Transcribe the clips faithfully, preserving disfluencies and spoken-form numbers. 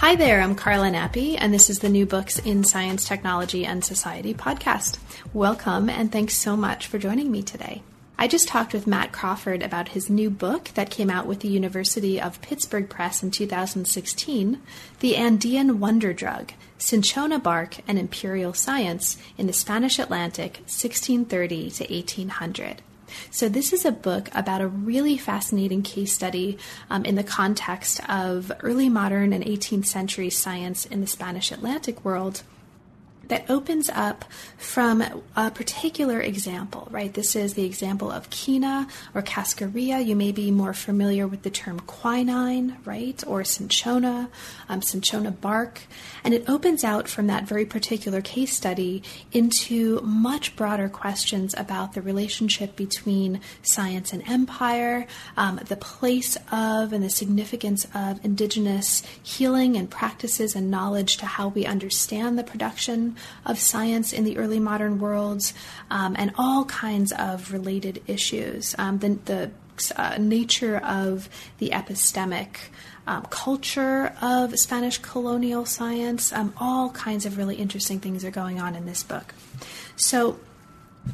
Hi there, I'm Carla Nappi, and this is the New Books in Science, Technology, and Society podcast. Welcome, and thanks so much for joining me today. I just talked with Matt Crawford about his new book that came out with the University of Pittsburgh Press in two thousand sixteen, The Andean Wonder Drug, Cinchona Bark and Imperial Science in the Spanish Atlantic, sixteen thirty to eighteen hundred. So this is a book about a really fascinating case study um, in the context of early modern and eighteenth century science in the Spanish Atlantic world that opens up from a particular example, right? This is the example of quina or cascarilla. You may be more familiar with the term quinine, right? Or cinchona, um, cinchona bark. And it opens out from that very particular case study into much broader questions about the relationship between science and empire, um, the place of and the significance of indigenous healing and practices and knowledge to how we understand the production of science in the early modern worlds, um, and all kinds of related issues. Um, the the uh, nature of the epistemic um, culture of Spanish colonial science, um, all kinds of really interesting things are going on in this book. So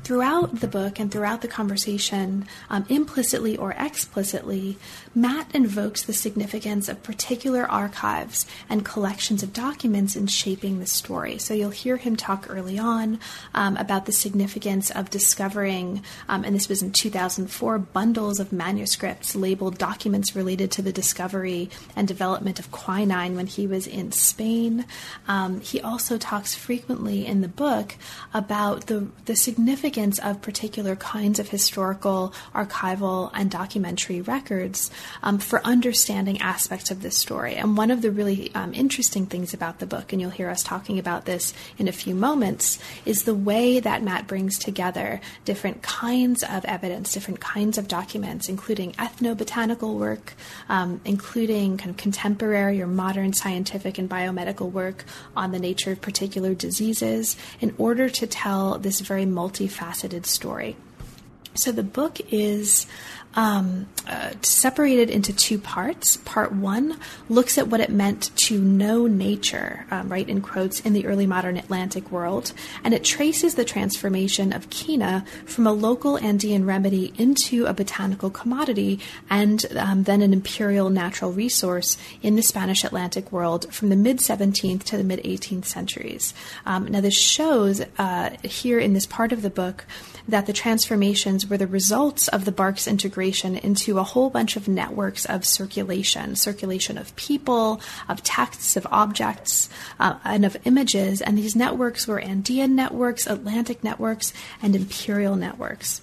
throughout the book and throughout the conversation, um, implicitly or explicitly, Matt invokes the significance of particular archives and collections of documents in shaping the story. So you'll hear him talk early on um, about the significance of discovering, um, and this was in two thousand four, bundles of manuscripts labeled documents related to the discovery and development of quinine when he was in Spain. Um, he also talks frequently in the book about the, the significance of particular kinds of historical, archival, and documentary records um, for understanding aspects of this story. And one of the really um, interesting things about the book, and you'll hear us talking about this in a few moments, is the way that Matt brings together different kinds of evidence, different kinds of documents, including ethnobotanical work, um, including kind of contemporary or modern scientific and biomedical work on the nature of particular diseases, in order to tell this very multi faceted story. So the book is um, uh, separated into two parts. Part one looks at what it meant to know nature, um, right, in quotes, in the early modern Atlantic world, and it traces the transformation of quina from a local Andean remedy into a botanical commodity and um, then an imperial natural resource in the Spanish Atlantic world from the mid-seventeenth to the mid-eighteenth centuries. Um, now this shows uh, here in this part of the book that the transformations were the results of the bark's integration into a whole bunch of networks of circulation, circulation of people, of texts, of objects, uh, and of images. And these networks were Andean networks, Atlantic networks, and imperial networks.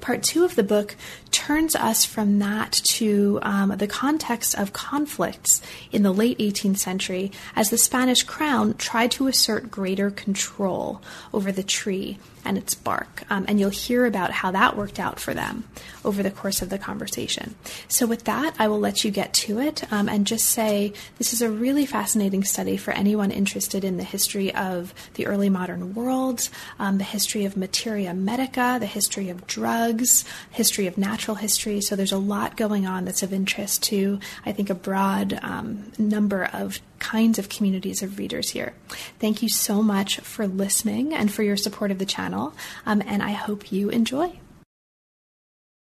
Part two of the book turns us from that to um, the context of conflicts in the late eighteenth century as the Spanish crown tried to assert greater control over the tree and its bark. Um, and you'll hear about how that worked out for them over the course of the conversation. So with that, I will let you get to it um, and just say this is a really fascinating study for anyone interested in the history of the early modern world, um, the history of materia medica, the history of drugs, history of natural history. So there's a lot going on that's of interest to, I think, a broad um, number of kinds of communities of readers here. Thank you so much for listening and for your support of the channel, um, and I hope you enjoy.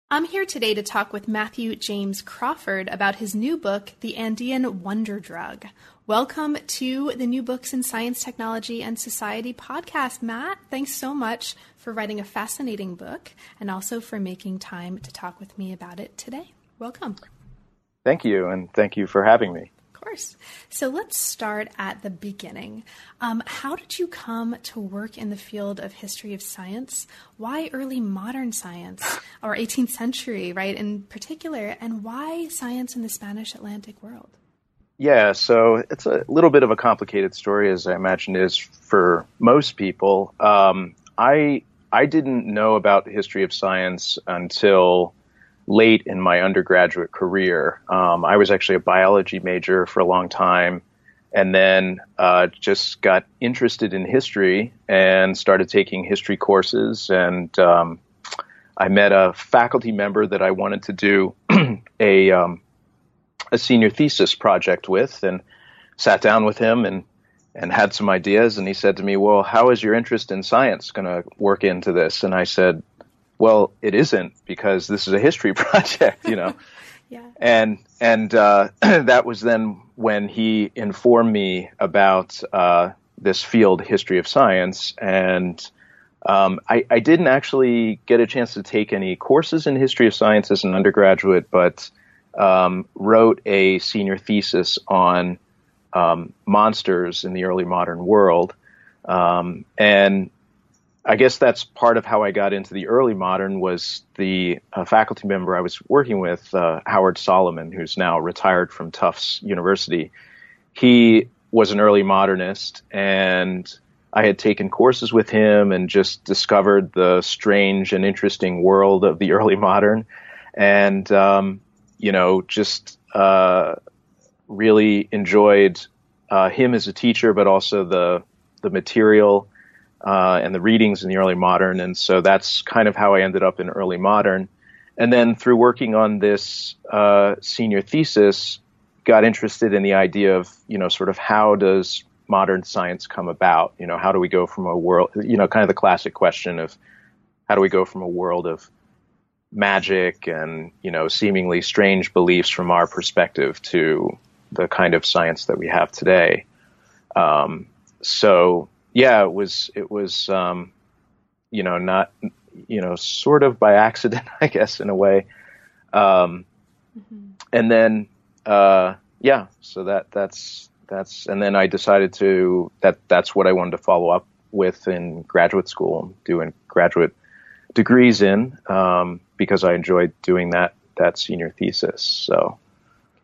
I'm here today to talk with Matthew James Crawford about his new book, The Andean Wonder Drug. Welcome to the New Books in Science, Technology, and Society podcast, Matt. Thanks so much for writing a fascinating book and also for making time to talk with me about it today. Welcome. Thank you, and thank you for having me. course. So let's start at the beginning. Um, how did you come to work in the field of history of science? Why early modern science, or eighteenth century, right, in particular, and why science in the Spanish Atlantic world? Yeah, so it's a little bit of a complicated story, as I imagine it is for most people. Um, I I didn't know about the history of science until late in my undergraduate career. Um, I was actually a biology major for a long time, and then uh, just got interested in history and started taking history courses. And um, I met a faculty member that I wanted to do a um, a senior thesis project with, and sat down with him and, and had some ideas. And he said to me, well, how is your interest in science going to work into this? And I said, well, it isn't, because this is a history project, you know? yeah. And, and, uh, that was then when he informed me about, uh, this field, history of science. And, um, I, I didn't actually get a chance to take any courses in history of science as an undergraduate, but, Um, wrote a senior thesis on um, monsters in the early modern world. Um, and I guess that's part of how I got into the early modern, was the uh, faculty member I was working with, uh, Howard Solomon, who's now retired from Tufts University. He was an early modernist, and I had taken courses with him and just discovered the strange and interesting world of the early modern. And, um, you know, just uh, really enjoyed uh, him as a teacher, but also the the material uh, and the readings in the early modern. And so that's kind of how I ended up in early modern. And then through working on this uh, senior thesis, got interested in the idea of, you know, sort of how does modern science come about? You know, how do we go from a world, you know, kind of the classic question of how do we go from a world of magic and, you know, seemingly strange beliefs from our perspective to the kind of science that we have today. Um, so yeah, it was, it was, um, you know, not, you know, sort of by accident, I guess, in a way. Um, mm-hmm. and then, uh, yeah, so that, that's, that's, and then I decided to, that, that's what I wanted to follow up with in graduate school, doing graduate degrees in, um, because I enjoyed doing that, that senior thesis. So,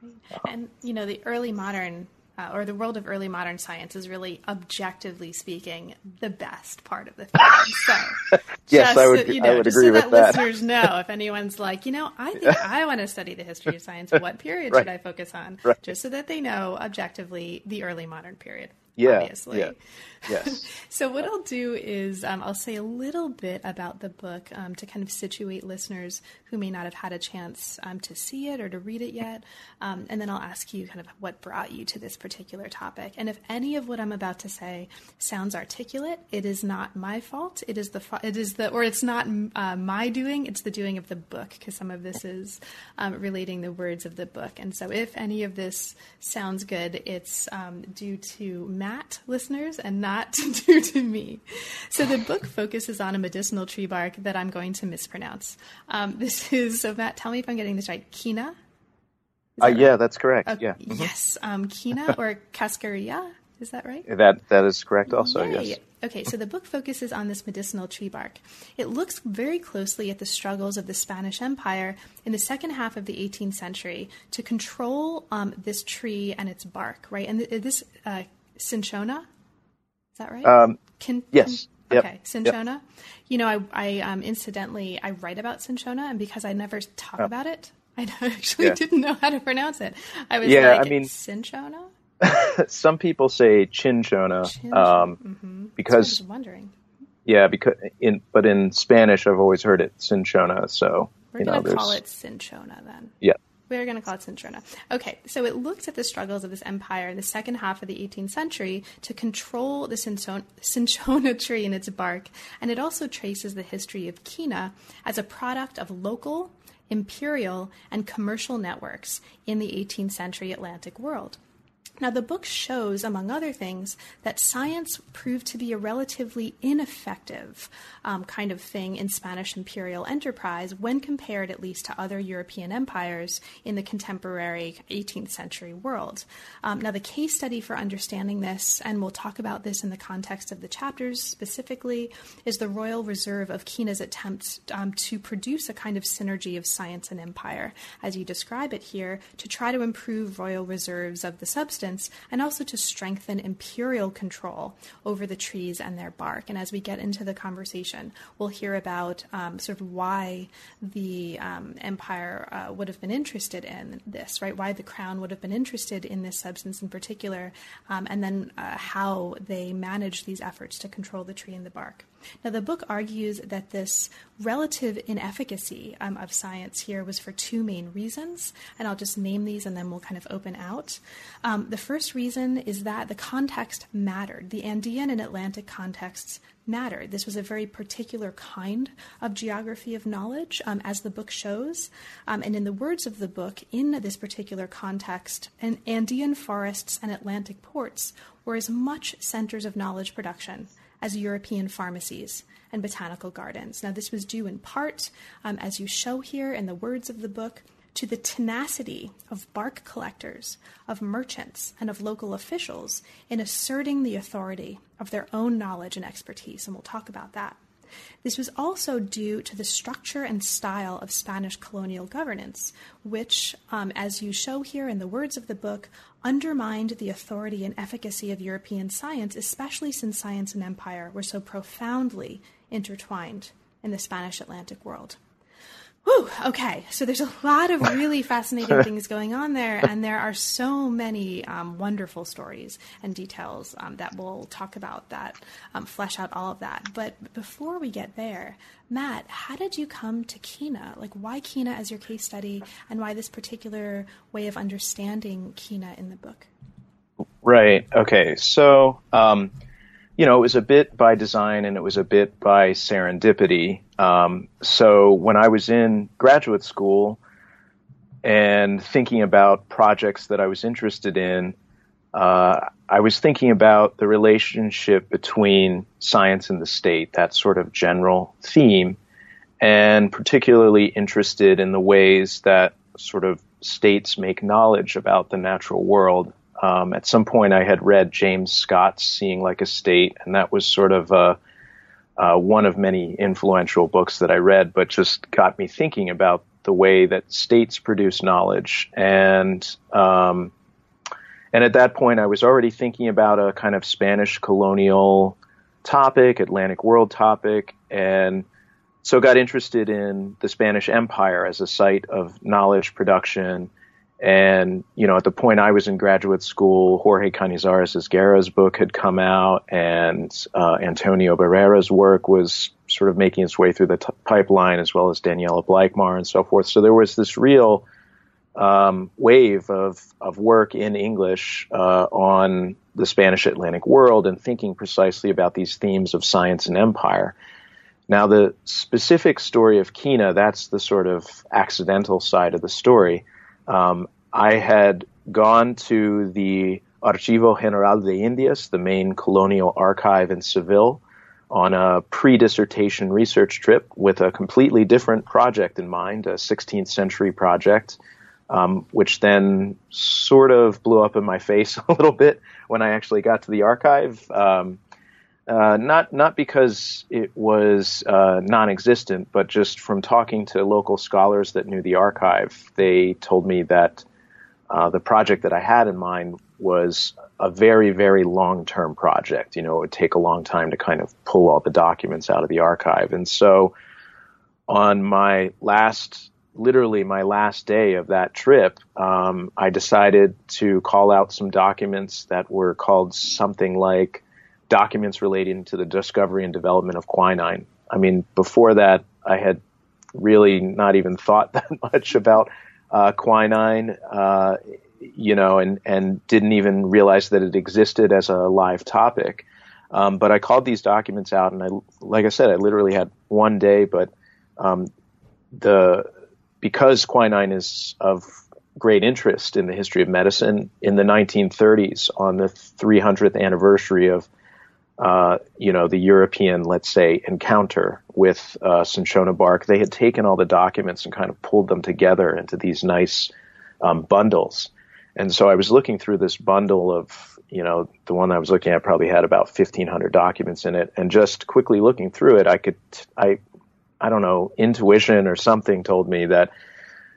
um, and you know, the early modern, uh, or the world of early modern science is really, objectively speaking, the best part of the field. So yes, just, I would, you know, I would agree so with that. that. Listeners know, if anyone's like, you know, I think I want to study the history of science, what period right. should I focus on? Right. Just so that they know objectively the early modern period. Yeah, obviously. Yeah, yes. So what I'll do is um, I'll say a little bit about the book um, to kind of situate listeners who may not have had a chance um, to see it or to read it yet. Um, and then I'll ask you kind of what brought you to this particular topic. And if any of what I'm about to say sounds articulate, it is not my fault. It is the, it is the, or it's not uh, my doing, it's the doing of the book, because some of this is um, relating the words of the book. And so if any of this sounds good, it's um, due to Matt listeners and not due to me. So the book focuses on a medicinal tree bark that I'm going to mispronounce. Um, this is, so Matt, tell me if I'm getting this right. Quina? That uh, yeah, right? That's correct. Okay. Yeah. Mm-hmm. Yes. Um, quina or cascarilla. Is that right? That That is correct also, Yay. yes. Okay, so the book focuses on this medicinal tree bark. It looks very closely at the struggles of the Spanish Empire in the second half of the eighteenth century to control um, this tree and its bark, right? And th- this uh, cinchona, is that right? Um, can, yes. Can, okay, yep. cinchona. Yep. You know, I, I um, incidentally, I write about cinchona, and because I never talk oh. about it, I actually yeah. didn't know how to pronounce it. I was yeah, like, I mean, cinchona? Some people say chinchona, Chinchona. Um, mm-hmm. because I was wondering. Yeah, because in but in Spanish, I've always heard it cinchona. So we're you gonna know, call it cinchona then. Yeah. We're going to call it cinchona. Okay, so it looks at the struggles of this empire in the second half of the eighteenth century to control the cinchona tree and its bark, and it also traces the history of quina as a product of local, imperial, and commercial networks in the eighteenth century Atlantic world. Now, the book shows, among other things, that science proved to be a relatively ineffective um, kind of thing in Spanish imperial enterprise when compared at least to other European empires in the contemporary eighteenth century world. Um, now, the case study for understanding this, and we'll talk about this in the context of the chapters specifically, is the Royal Reserve of Quina's attempt um, to produce a kind of synergy of science and empire, as you describe it here, to try to improve royal reserves of the substance, and also to strengthen imperial control over the trees and their bark. And as we get into the conversation, we'll hear about um, sort of why the um, empire uh, would have been interested in this, right? Why the crown would have been interested in this substance in particular, um, and then uh, how they managed these efforts to control the tree and the bark. Now, the book argues that this relative inefficacy um, of science here was for two main reasons, and I'll just name these and then we'll kind of open out. Um, the first reason is that the context mattered. The Andean and Atlantic contexts mattered. This was a very particular kind of geography of knowledge, um, as the book shows. Um, and in the words of the book, in this particular context, an Andean forests and Atlantic ports were as much centers of knowledge production as European pharmacies and botanical gardens. Now, this was due in part, um, as you show here in the words of the book, to the tenacity of bark collectors, of merchants, and of local officials in asserting the authority of their own knowledge and expertise, and we'll talk about that. This was also due to the structure and style of Spanish colonial governance, which, um, as you show here in the words of the book, undermined the authority and efficacy of European science, especially since science and empire were so profoundly intertwined in the Spanish Atlantic world. Whew, okay, so there's a lot of really fascinating things going on there, and there are so many um, wonderful stories and details um, that we'll talk about that, um, flesh out all of that. But before we get there, Matt, how did you come to Quina? Like, why Quina as your case study, and why this particular way of understanding Quina in the book? Right, okay, so, um, you know, it was a bit by design, and it was a bit by serendipity. Um, so when I was in graduate school and thinking about projects that I was interested in, uh, I was thinking about the relationship between science and the state, that sort of general theme, and particularly interested in the ways that sort of states make knowledge about the natural world. Um, at some point I had read James Scott's Seeing Like a State, and that was sort of a Uh, one of many influential books that I read, but just got me thinking about the way that states produce knowledge. And um, and at that point, I was already thinking about a kind of Spanish colonial topic, Atlantic world topic, and so got interested in the Spanish Empire as a site of knowledge production. And, you know, at the point I was in graduate school, Jorge Cañizares-Esguerra's book had come out, and uh, Antonio Barrera's work was sort of making its way through the t- pipeline, as well as Daniela Bleichmar and so forth. So there was this real um, wave of, of work in English uh, on the Spanish Atlantic world and thinking precisely about these themes of science and empire. Now, the specific story of Quina, that's the sort of accidental side of the story. Um, I had gone to the Archivo General de Indias, the main colonial archive in Seville, on a pre-dissertation research trip with a completely different project in mind, a sixteenth century project, um, which then sort of blew up in my face a little bit when I actually got to the archive. Um, Uh, not not because it was uh, non-existent, but just from talking to local scholars that knew the archive, they told me that uh, the project that I had in mind was a very, very long-term project. You know, it would take a long time to kind of pull all the documents out of the archive. And so on my last, literally my last day of that trip, um, I decided to call out some documents that were called something like documents relating to the discovery and development of quinine. I mean, before that, I had really not even thought that much about uh, quinine, uh, you know, and, and didn't even realize that it existed as a live topic. Um, but I called these documents out, and I, like I said, I literally had one day, but um, the because quinine is of great interest in the history of medicine in the nineteen thirties on the three hundredth anniversary of, uh, you know, the European, let's say, encounter with uh, cinchona bark. They had taken all the documents and kind of pulled them together into these nice um, bundles. And so I was looking through this bundle of, you know, the one I was looking at probably had about fifteen hundred documents in it. And just quickly looking through it, I could, I, I don't know, intuition or something told me that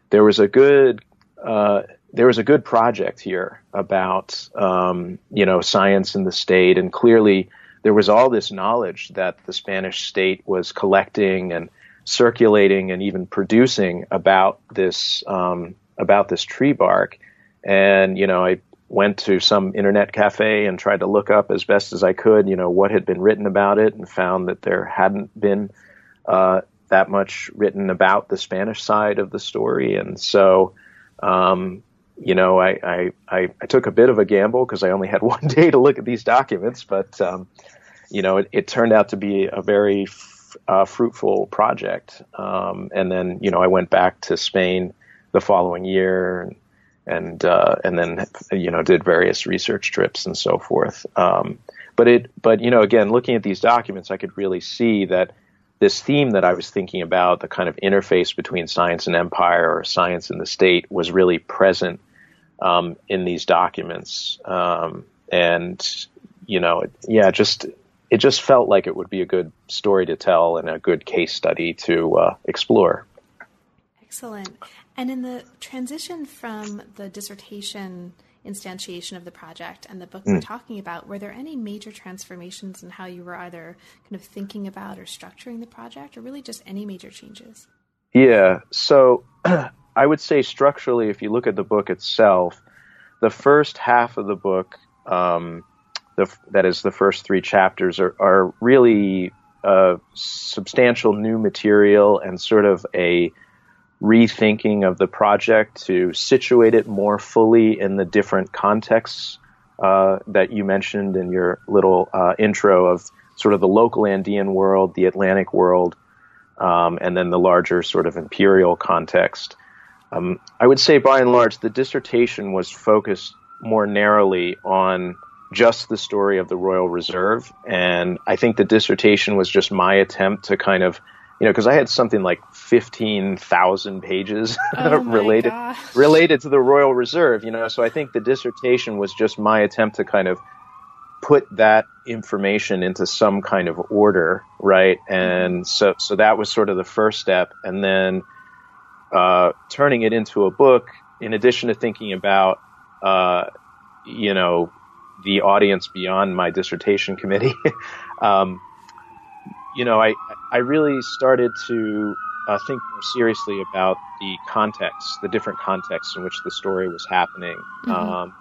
there was a good, uh, there was a good project here about, um, you know, science in the state. And clearly there was all this knowledge that the Spanish state was collecting and circulating and even producing about this, um, about this tree bark. And, you know, I went to some internet cafe and tried to look up as best as I could, you know, what had been written about it, and found that there hadn't been uh, that much written about the Spanish side of the story. And so, um, you know, I, I, I, I took a bit of a gamble because I only had one day to look at these documents. But, um, you know, it, it turned out to be a very f- uh, fruitful project. Um, and then, you know, I went back to Spain the following year and and uh, and then, you know, did various research trips and so forth. Um, but it, but you know, again, looking at these documents, I could really see that this theme that I was thinking about, the kind of interface between science and empire or science and the state, was really present um, in these documents. Um, and you know, it, yeah, just it just felt like it would be a good story to tell and a good case study to uh, explore. Excellent. And in the transition from the dissertation instantiation of the project and the book mm. we're talking about, were there any major transformations in how you were either kind of thinking about or structuring the project, or really just any major changes? Yeah. So I would say structurally, if you look at the book itself, the first half of the book, um, the, that is the first three chapters, are, are really uh, substantial new material and sort of a rethinking of the project to situate it more fully in the different contexts uh, that you mentioned in your little uh, intro of sort of the local Andean world, the Atlantic world, um, and then the larger sort of imperial context. Um, I would say by and large, the dissertation was focused more narrowly on just the story of the Royal Reserve. And I think the dissertation was just my attempt to kind of, you know, because I had something like fifteen thousand pages oh related related to the Royal Reserve, you know, so I think the dissertation was just my attempt to kind of put that information into some kind of order, right? And so, so that was sort of the first step. And then uh, turning it into a book, in addition to thinking about, uh, you know, the audience beyond my dissertation committee, um, you know, I, I really started to uh, think more seriously about the context, the different contexts in which the story was happening. Mm-hmm. Um,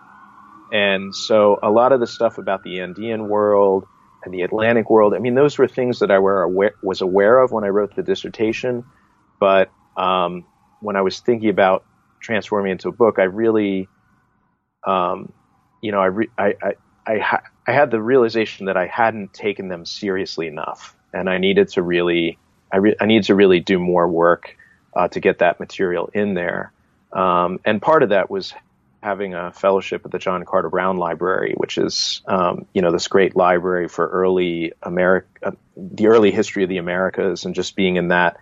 and so a lot of the stuff about the Andean world and the Atlantic world, I mean, those were things that I were aware, was aware of when I wrote the dissertation. But um, when I was thinking about transforming it into a book, I really, um, you know, I, re- I, I, I, ha- I had the realization that I hadn't taken them seriously enough. And I needed to really, I, re- I needed to really do more work uh, to get that material in there. Um, and part of that was having a fellowship at the John Carter Brown Library, which is, um, you know, this great library for early America, uh, the early history of the Americas, and just being in that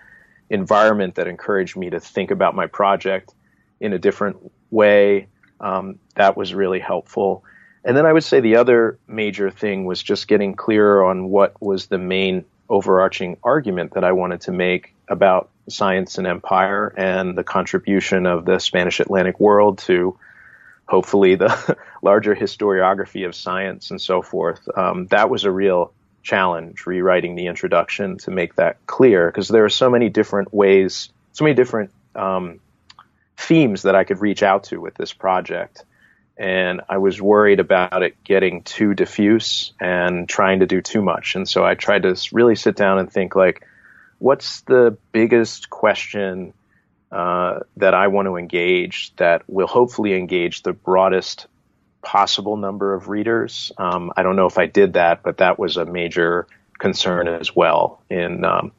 environment that encouraged me to think about my project in a different way. Um, that was really helpful. And then I would say the other major thing was just getting clearer on what was the main overarching argument that I wanted to make about science and empire and the contribution of the Spanish Atlantic world to hopefully the larger historiography of science and so forth. Um, that was a real challenge, rewriting the introduction to make that clear, because there are so many different ways, so many different um, themes that I could reach out to with this project. And I was worried about it getting too diffuse and trying to do too much. And so I tried to really sit down and think, like, what's the biggest question uh, that I want to engage that will hopefully engage the broadest possible number of readers? Um, I don't know if I did that, but that was a major concern as well in um,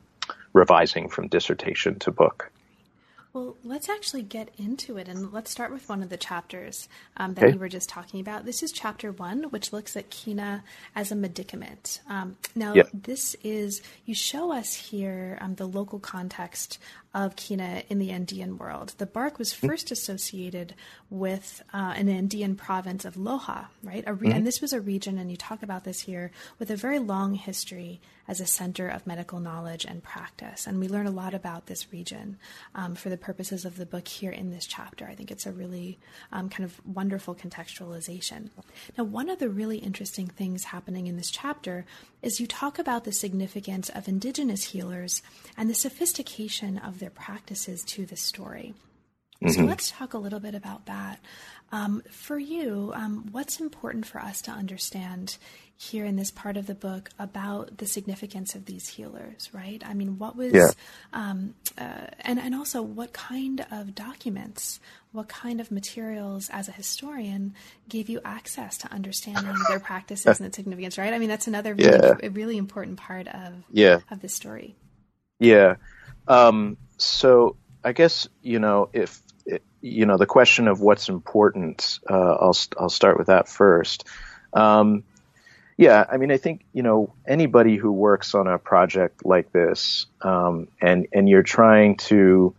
revising from dissertation to book. Well, let's actually get into it, and let's start with one of the chapters um, that okay. you were just talking about. This is chapter one, which looks at quina as a medicament. Um, now, yeah. this is, you show us here um, the local context of quina in the Andean world. The bark was first mm-hmm. associated with uh, an Andean province of Loja, right? A re- mm-hmm. And this was a region, and you talk about this here, with a very long history as a center of medical knowledge and practice. And we learn a lot about this region um, for the purposes of the book here in this chapter. I think it's a really um, kind of wonderful contextualization. Now, one of the really interesting things happening in this chapter is you talk about the significance of indigenous healers and the sophistication of their practices to the story. Mm-hmm. So let's talk a little bit about that. Um, for you, um, what's important for us to understand here in this part of the book about the significance of these healers, right? I mean, what was, yeah. um, uh, and, and also what kind of documents, what kind of materials as a historian gave you access to understanding their practices and its significance, right? I mean, that's another really, yeah. really important part of, yeah. of this story. Yeah. Um, so I guess, you know, if, you know, the question of what's important, uh, I'll, I'll start with that first. Um, Yeah, I mean, I think, you know, anybody who works on a project like this um, and, and you're trying to,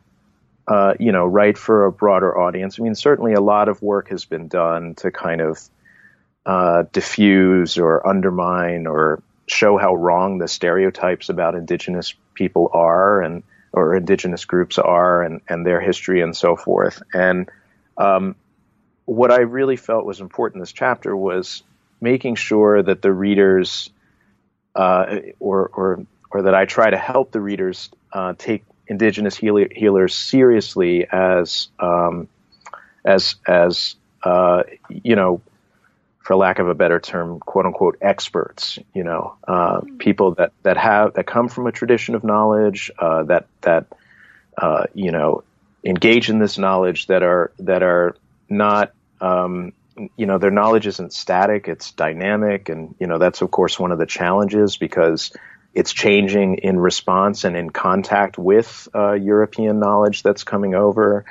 uh, you know, write for a broader audience, I mean, certainly a lot of work has been done to kind of uh, diffuse or undermine or show how wrong the stereotypes about indigenous people are and or indigenous groups are and, and their history and so forth. And um, what I really felt was important in this chapter was making sure that the readers, uh, or, or, or that I try to help the readers, uh, take indigenous heal- healers seriously as, um, as, as, uh, you know, for lack of a better term, quote unquote, experts, you know, uh, mm-hmm. people that, that have, that come from a tradition of knowledge, uh, that, that, uh, you know, engage in this knowledge that are, that are not, um, you know, their knowledge isn't static, it's dynamic. And, you know, that's, of course, one of the challenges because it's changing in response and in contact with uh, European knowledge that's coming over.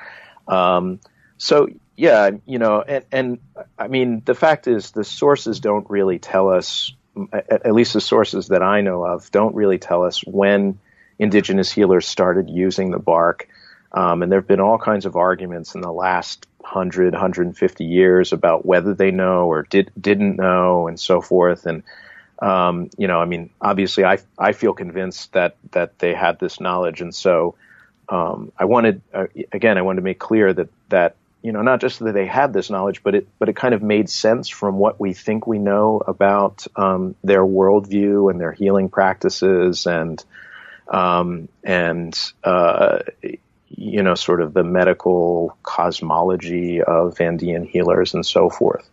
Um, so, yeah, you know, and, and I mean, the fact is the sources don't really tell us, at least the sources that I know of, don't really tell us when indigenous healers started using the bark. Um, and there have been all kinds of arguments in the last one hundred, one hundred fifty years about whether they know or did, didn't know and so forth. And, um, you know, I mean, obviously I, I feel convinced that, that they had this knowledge. And so, um, I wanted, uh, again, I wanted to make clear that, that, you know, not just that they had this knowledge, but it, but it kind of made sense from what we think we know about, um, their worldview and their healing practices and, um, and, uh, you know, sort of the medical cosmology of Andean healers and so forth.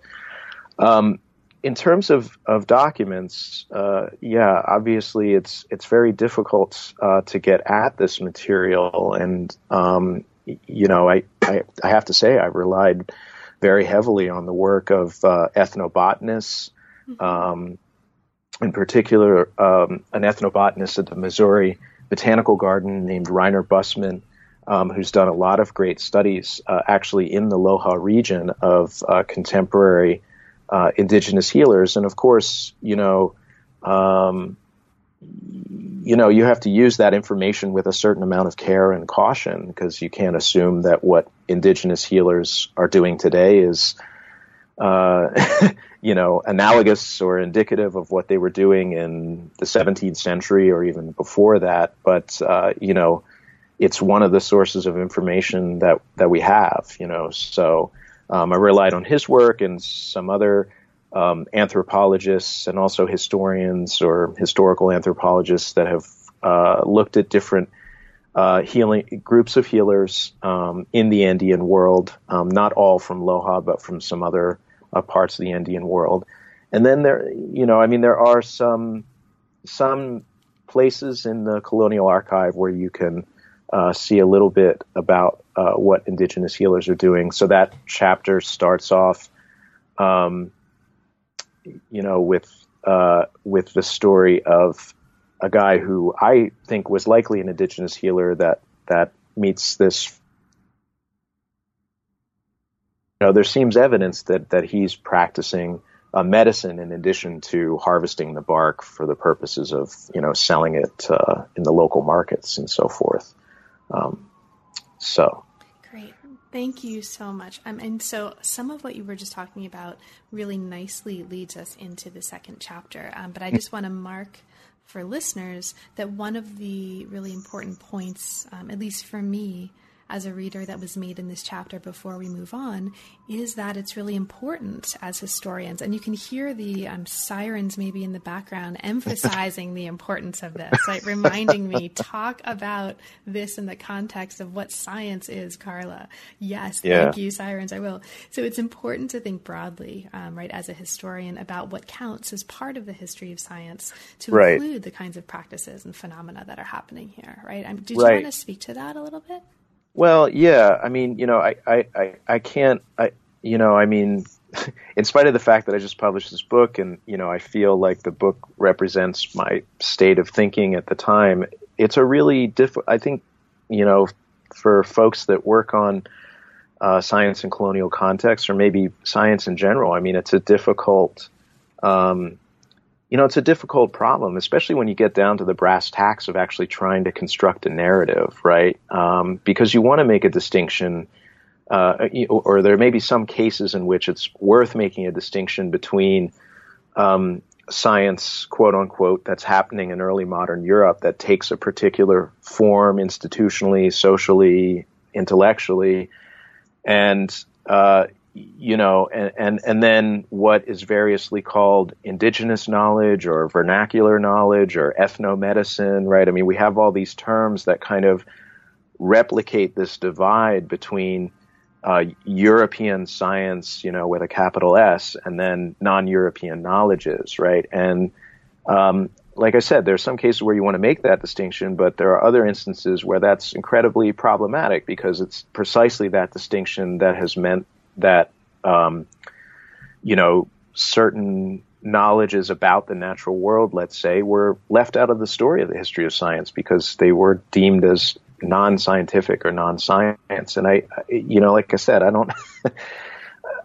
Um, in terms of, of documents, uh, yeah, obviously it's, it's very difficult, uh, to get at this material. And, um, you know, I, I, I have to say I relied very heavily on the work of, uh, ethnobotanists, um, in particular, um, an ethnobotanist at the Missouri Botanical Garden named Reiner Bussman, Um, who's done a lot of great studies uh, actually in the Loja region of uh, contemporary uh, indigenous healers. And of course, you know, um, you know, you have to use that information with a certain amount of care and caution because you can't assume that what indigenous healers are doing today is, uh, you know, analogous or indicative of what they were doing in the seventeenth century or even before that. But, uh, you know, it's one of the sources of information that, that we have, you know. So um, I relied on his work and some other um, anthropologists and also historians or historical anthropologists that have uh, looked at different uh, healing groups of healers um, in the Andean world, um, not all from Loja, but from some other uh, parts of the Andean world. And then there, you know, I mean, there are some some places in the colonial archive where you can Uh, see a little bit about uh, what indigenous healers are doing. So that chapter starts off, um, you know, with uh, with the story of a guy who I think was likely an indigenous healer that that meets this you know, there seems evidence that that he's practicing a medicine in addition to harvesting the bark for the purposes of, you know, selling it uh, in the local markets and so forth. Um, so. Great. Thank you so much. Um, and so some of what you were just talking about really nicely leads us into the second chapter. Um, but I just want to mark for listeners that one of the really important points, um, at least for me, as a reader that was made in this chapter before we move on, is that it's really important as historians. And you can hear the um, sirens maybe in the background emphasizing the importance of this, like reminding me, talk about this in the context of what science is, Carla. Yes, yeah. Thank you, sirens, I will. So it's important to think broadly, um, right, as a historian about what counts as part of the history of science to right. include the kinds of practices and phenomena that are happening here, right? Um, did right. you want to speak to that a little bit? Well, yeah, I mean, you know, I, I, I, I can't, I, you know, I mean, in spite of the fact that I just published this book and, you know, I feel like the book represents my state of thinking at the time, it's a really difficult, I think, you know, for folks that work on uh, science in colonial contexts or maybe science in general, I mean, it's a difficult, um, you know, it's a difficult problem, especially when you get down to the brass tacks of actually trying to construct a narrative, right? Um, because you want to make a distinction, uh, or there may be some cases in which it's worth making a distinction between um, science, quote unquote, that's happening in early modern Europe that takes a particular form institutionally, socially, intellectually, and uh you know, and, and, and then what is variously called indigenous knowledge or vernacular knowledge or ethnomedicine, right? I mean, we have all these terms that kind of replicate this divide between uh, European science, you know, with a capital S, and then non-European knowledges, right? And um, like I said, there's some cases where you want to make that distinction, but there are other instances where that's incredibly problematic because it's precisely that distinction that has meant that, um, you know, certain knowledges about the natural world, let's say, were left out of the story of the history of science because they were deemed as non-scientific or non-science. And I, you know, like I said, I don't,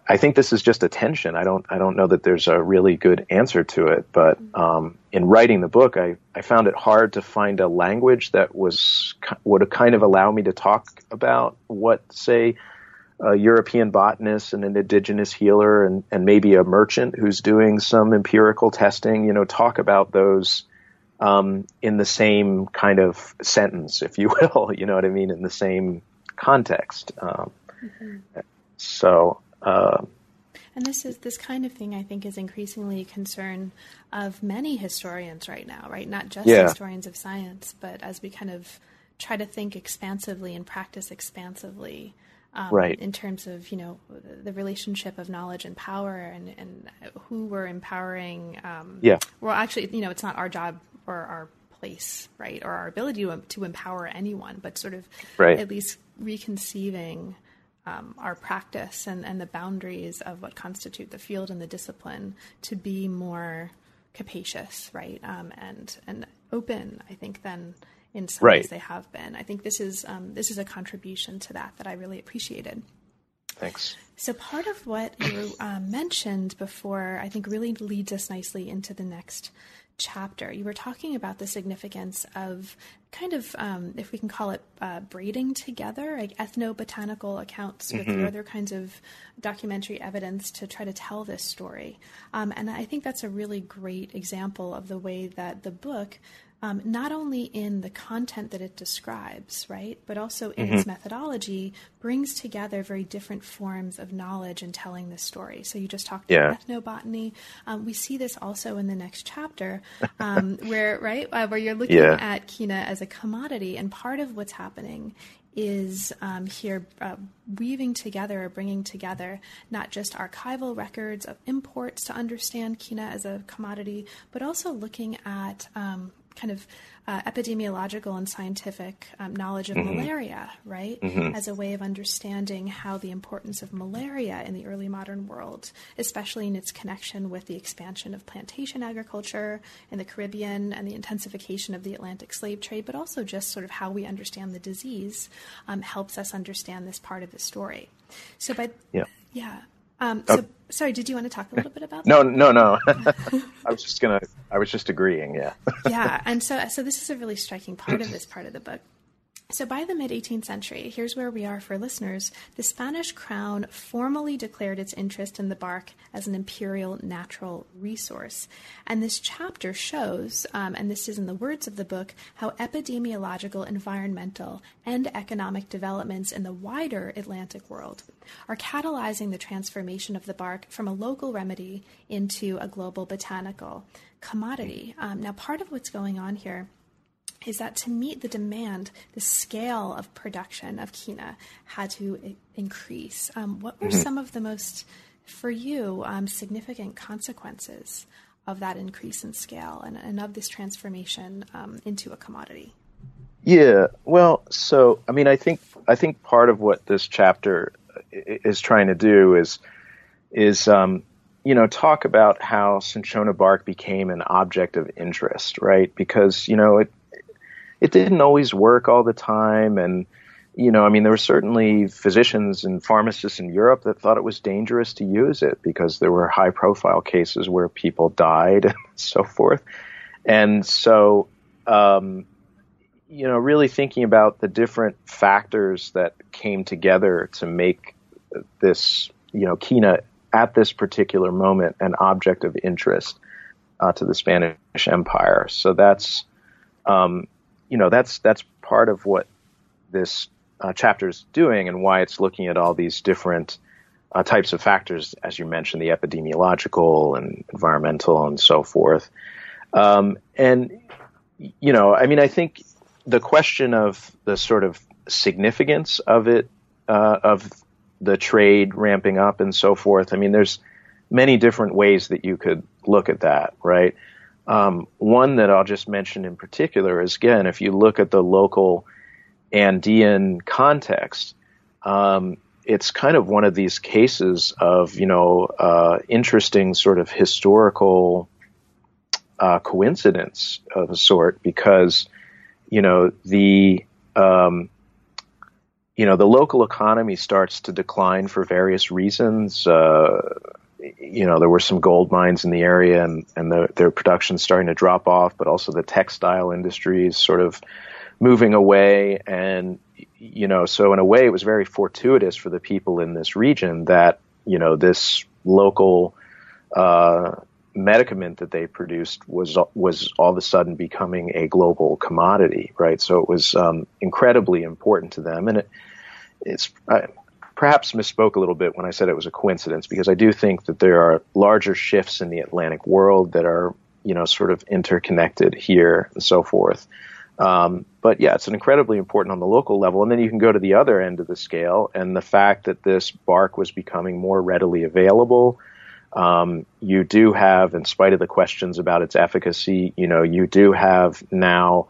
I think this is just a tension. I don't, I don't know that there's a really good answer to it, but, um, in writing the book, I, I found it hard to find a language that was, would kind of allow me to talk about what, say, a European botanist and an indigenous healer and, and maybe a merchant who's doing some empirical testing, you know, talk about those um, in the same kind of sentence, if you will, you know what I mean, in the same context. Um, mm-hmm. So... Uh, And this is this kind of thing, I think, is increasingly a concern of many historians right now, right? Not just yeah. historians of science, but as we kind of try to think expansively and practice expansively, Um, right. in terms of, you know, the relationship of knowledge and power and, and who we're empowering. Um, yeah. Well, actually, you know, it's not our job or our place, right, or our ability to, to empower anyone, but sort of right. at least reconceiving um, our practice and, and the boundaries of what constitute the field and the discipline to be more capacious, right, um, and, and open, I think, than in some right. ways they have been. I think this is um, this is a contribution to that that I really appreciated. Thanks. So part of what you um, mentioned before, I think, really leads us nicely into the next chapter. You were talking about the significance of kind of, um, if we can call it uh, braiding together, like ethnobotanical accounts mm-hmm. with other kinds of documentary evidence to try to tell this story. Um, and I think that's a really great example of the way that the book Um, not only in the content that it describes, right, but also in mm-hmm. its methodology, brings together very different forms of knowledge in telling this story. So you just talked yeah. about ethnobotany. Um, we see this also in the next chapter um, where, right, uh, where you're looking yeah. at quina as a commodity. And part of what's happening is um, here uh, weaving together or bringing together not just archival records of imports to understand quina as a commodity, but also looking at um, kind of uh, epidemiological and scientific um, knowledge of mm-hmm. malaria, right, mm-hmm. as a way of understanding how the importance of malaria in the early modern world, especially in its connection with the expansion of plantation agriculture in the Caribbean and the intensification of the Atlantic slave trade, but also just sort of how we understand the disease um, helps us understand this part of the story. So by yeah. Yeah. Um, so, uh, sorry, did you want to talk a little bit about no, that? No, no, no. I was just going to, I was just agreeing. Yeah. yeah. And so, so this is a really striking part of this part of the book. So by the mid-eighteenth century, here's where we are for listeners, the Spanish crown formally declared its interest in the bark as an imperial natural resource. And this chapter shows, um, and this is in the words of the book, how epidemiological, environmental, and economic developments in the wider Atlantic world are catalyzing the transformation of the bark from a local remedy into a global botanical commodity. Um, now, part of what's going on here is that to meet the demand, the scale of production of quina had to I- increase. Um, what were mm-hmm. some of the most, for you, um, significant consequences of that increase in scale and, and of this transformation um, into a commodity? Yeah, well, so, I mean, I think I think part of what this chapter is trying to do is, is um, you know, talk about how cinchona bark became an object of interest, right? Because, you know, it It didn't always work all the time. And, you know, I mean, there were certainly physicians and pharmacists in Europe that thought it was dangerous to use it because there were high profile cases where people died and so forth. And so, um, you know, really thinking about the different factors that came together to make this, you know, quina at this particular moment an object of interest uh, to the Spanish Empire. So that's, um, you know, that's that's part of what this uh, chapter is doing and why it's looking at all these different uh, types of factors, as you mentioned, the epidemiological and environmental and so forth. Um, and, you know, I mean, I think the question of the sort of significance of it, uh, of the trade ramping up and so forth, I mean, there's many different ways that you could look at that, right? Um, one that I'll just mention in particular is, again, if you look at the local Andean context, um, it's kind of one of these cases of, you know, uh, interesting sort of historical uh, coincidence of a sort, because, you know, the, um, you know, the local economy starts to decline for various reasons. Uh, You know, there were some gold mines in the area and, and the, their production starting to drop off, but also the textile industry is sort of moving away. And, you know, so in a way it was very fortuitous for the people in this region that, you know, this local uh, medicament that they produced was was all of a sudden becoming a global commodity, right? So it was um, incredibly important to them. And it, it's... I, perhaps misspoke a little bit when I said it was a coincidence, because I do think that there are larger shifts in the Atlantic world that are, you know, sort of interconnected here and so forth. Um, but yeah, it's an incredibly important on the local level. And then you can go to the other end of the scale, and the fact that this bark was becoming more readily available. Um, you do have, in spite of the questions about its efficacy, you know, you do have now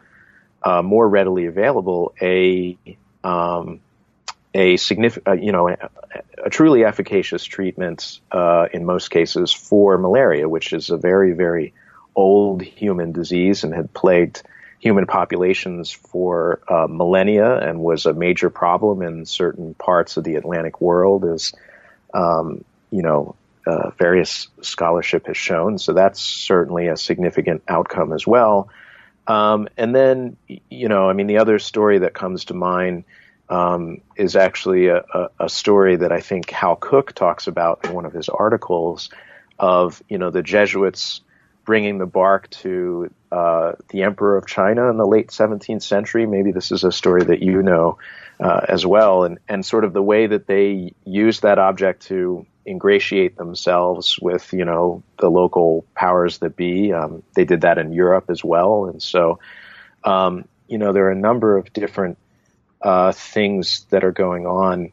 uh, more readily available a, um, a significant, uh, you know, a, a truly efficacious treatment uh, in most cases for malaria, which is a very, very old human disease and had plagued human populations for uh, millennia and was a major problem in certain parts of the Atlantic world, as, um, you know, uh, various scholarship has shown. So that's certainly a significant outcome as well. Um, and then, you know, I mean, the other story that comes to mind Um, is actually a, a, a story that I think Hal Cook talks about in one of his articles of, you know, the Jesuits bringing the bark to uh, the Emperor of China in the late seventeenth century. Maybe this is a story that you know uh, as well, and, and sort of the way that they used that object to ingratiate themselves with, you know, the local powers that be. Um, they did that in Europe as well. And so, um, you know, there are a number of different Uh, things that are going on,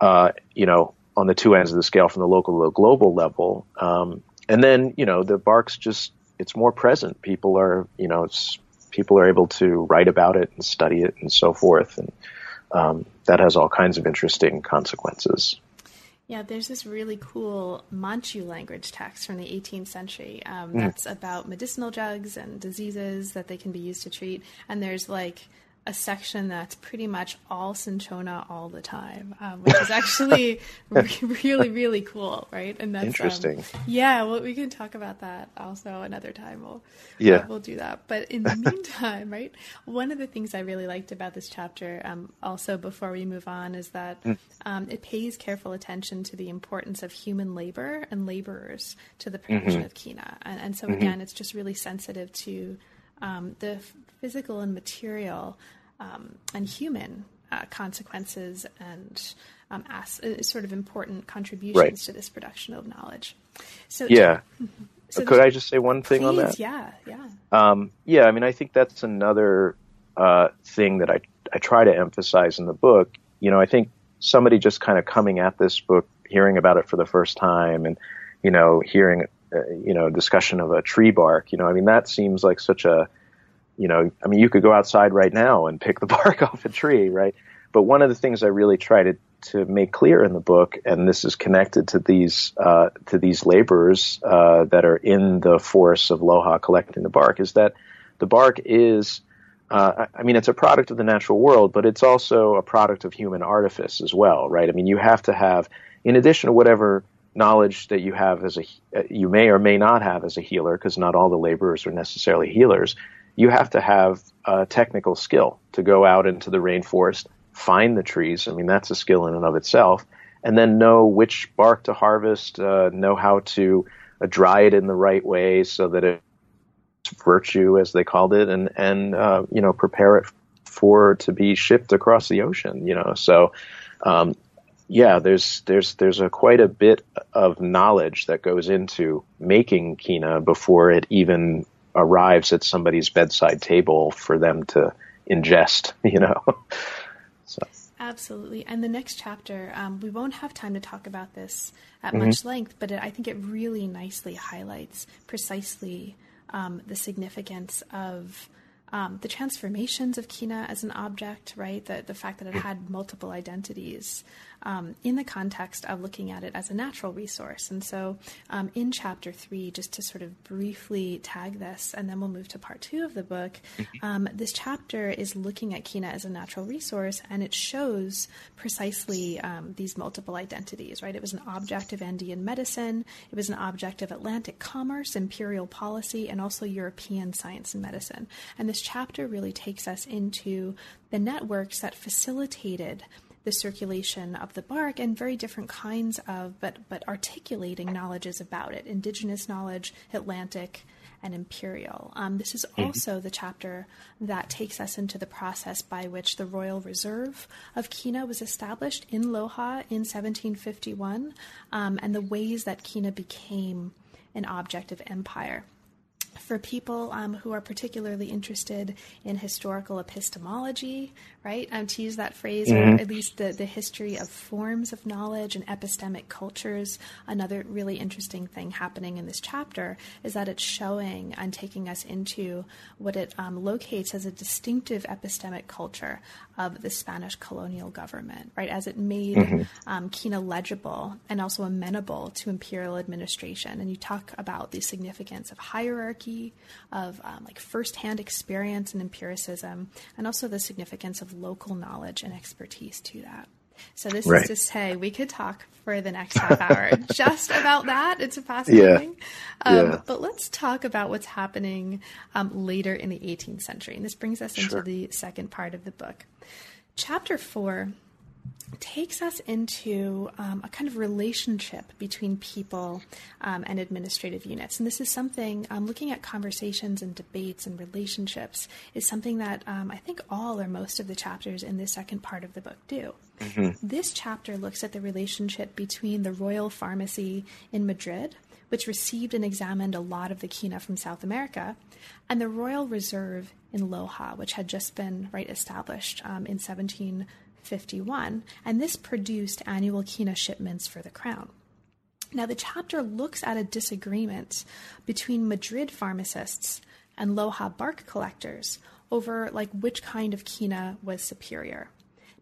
uh, you know, on the two ends of the scale from the local to the global level. Um, and then, you know, the bark's just, it's more present. People are, you know, it's, people are able to write about it and study it and so forth. And um, that has all kinds of interesting consequences. Yeah, there's this really cool Manchu language text from the eighteenth century um, mm. that's about medicinal drugs and diseases that they can be used to treat. And there's like a section that's pretty much all cinchona all the time, um, which is actually re- really, really cool, right? And that's interesting. Um, yeah, well, we can talk about that also another time. We'll, yeah. Uh, we'll do that. But in the meantime, right, one of the things I really liked about this chapter, um, also before we move on, is that mm. um, it pays careful attention to the importance of human labor and laborers to the production mm-hmm. of quina. And, and so, mm-hmm. again, it's just really sensitive to Um, the f- physical and material um, and human uh, consequences and um, as- uh, sort of important contributions right. to this production of knowledge. So yeah. So Could I just say one thing please, on that? Yeah, yeah. Um, yeah, I mean, I think that's another uh, thing that I, I try to emphasize in the book. You know, I think somebody just kind of coming at this book, hearing about it for the first time and, you know, hearing it, Uh, you know, discussion of a tree bark, you know, I mean, that seems like such a, you know, I mean, you could go outside right now and pick the bark off a tree, right? But one of the things I really try to, to make clear in the book, and this is connected to these, uh, to these laborers uh, that are in the forests of Loja collecting the bark, is that the bark is, uh, I mean, it's a product of the natural world, but it's also a product of human artifice as well, right? I mean, you have to have, in addition to whatever knowledge that you have as a, you may or may not have as a healer, because not all the laborers are necessarily healers, you have to have a technical skill to go out into the rainforest, find the trees. I mean, that's a skill in and of itself. And then know which bark to harvest, uh, know how to uh, dry it in the right way so that it's virtue, as they called it, and, and uh, you know, prepare it for to be shipped across the ocean, you know. So, um, Yeah, there's there's there's a quite a bit of knowledge that goes into making quina before it even arrives at somebody's bedside table for them to ingest, you know. So. Absolutely. And the next chapter, um, we won't have time to talk about this at mm-hmm. much length, but it, I think it really nicely highlights precisely um, the significance of Um, the transformations of quina as an object, right? The, the fact that it had multiple identities um, in the context of looking at it as a natural resource. And so um, in chapter three, just to sort of briefly tag this, and then we'll move to part two of the book, um, this chapter is looking at quina as a natural resource, and it shows precisely um, these multiple identities, right? It was an object of Andean medicine. It was an object of Atlantic commerce, imperial policy, and also European science and medicine. And this chapter really takes us into the networks that facilitated the circulation of the bark and very different kinds of, but but articulating knowledges about it, indigenous knowledge, Atlantic, and imperial. Um, this is also mm-hmm. the chapter that takes us into the process by which the Royal Reserve of quina was established in Loja in seventeen fifty-one, um, and the ways that quina became an object of empire. For people um, who are particularly interested in historical epistemology, right, um, to use that phrase, mm-hmm. or at least the, the history of forms of knowledge and epistemic cultures, another really interesting thing happening in this chapter is that it's showing and taking us into what it um, locates as a distinctive epistemic culture of the Spanish colonial government, right, as it made mm-hmm. um, quina legible and also amenable to imperial administration. And you talk about the significance of hierarchy, of um, like firsthand experience and empiricism, and also the significance of local knowledge and expertise to that. So this right. is to say we could talk for the next half hour just about that. It's fascinating. Yeah. Um, yeah. But let's talk about what's happening um, later in the eighteenth century. And this brings us sure. into the second part of the book. Chapter four takes us into um, a kind of relationship between people um, and administrative units. And this is something, um, looking at conversations and debates and relationships is something that um, I think all or most of the chapters in this second part of the book do. Mm-hmm. This chapter looks at the relationship between the Royal Pharmacy in Madrid, which received and examined a lot of the quina from South America, and the Royal Reserve in Loja, which had just been right established um, in seventeen fifty-one, and this produced annual quina shipments for the crown. Now, the chapter looks at a disagreement between Madrid pharmacists and Loja bark collectors over like which kind of quina was superior.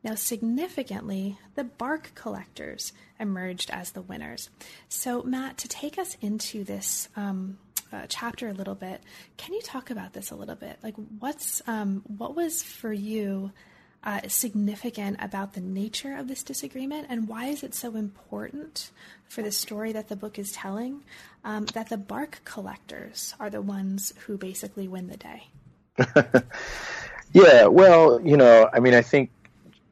Now, significantly, the bark collectors emerged as the winners. So, Matt, to take us into this um, uh, chapter a little bit. Can you talk about this a little bit? Like, what's um, what was for you uh, significant about the nature of this disagreement, and why is it so important for the story that the book is telling um, that the bark collectors are the ones who basically win the day? Yeah, well, you know, I mean, I think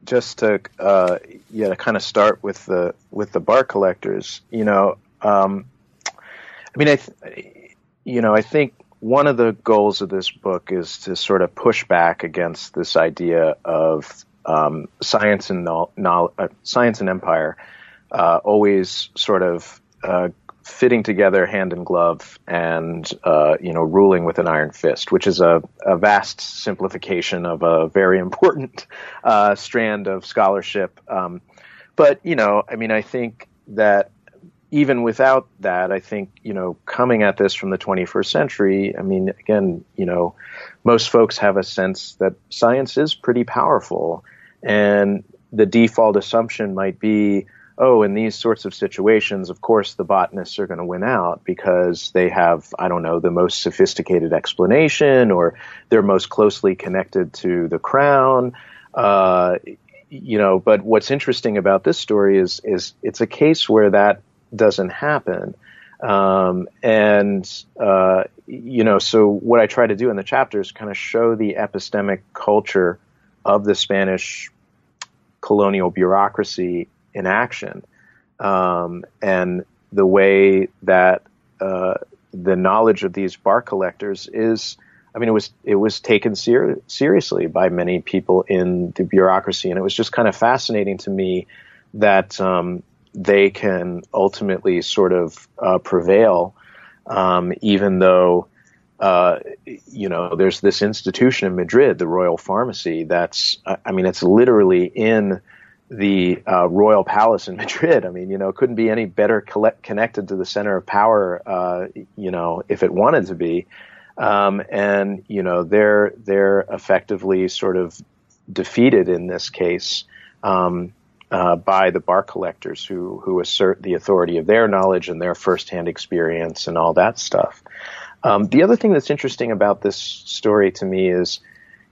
just to uh, yeah, to kind of start with the with the bark collectors, you know, um, I mean, I th- you know, I think one of the goals of this book is to sort of push back against this idea of um, science and no- no- uh, science and empire uh, always sort of uh, fitting together hand in glove and, uh, you know, ruling with an iron fist, which is a, a vast simplification of a very important uh, strand of scholarship. Um, but, you know, I mean, I think that even without that, I think, you know, coming at this from the twenty-first century, I mean, again, you know, most folks have a sense that science is pretty powerful. And the default assumption might be, oh, in these sorts of situations, of course, the botanists are going to win out because they have, I don't know, the most sophisticated explanation, or they're most closely connected to the crown, uh, you know. But what's interesting about this story is, is it's a case where that doesn't happen. Um, and, uh, you know, so what I try to do in the chapter is kind of show the epistemic culture of the Spanish colonial bureaucracy in action, um, and the way that uh, the knowledge of these bark collectors is—I mean, it was—it was taken ser- seriously by many people in the bureaucracy, and it was just kind of fascinating to me that um, they can ultimately sort of uh, prevail, um, even though uh, you know, there's this institution in Madrid, the Royal Pharmacy. That's—I mean, it's literally in the uh, Royal Palace in Madrid. I mean, you know, it couldn't be any better collect- connected to the center of power, uh, you know, if it wanted to be. Um, and, you know, they're they're effectively sort of defeated in this case um, uh, by the bark collectors who, who assert the authority of their knowledge and their firsthand experience and all that stuff. Um, the other thing that's interesting about this story to me is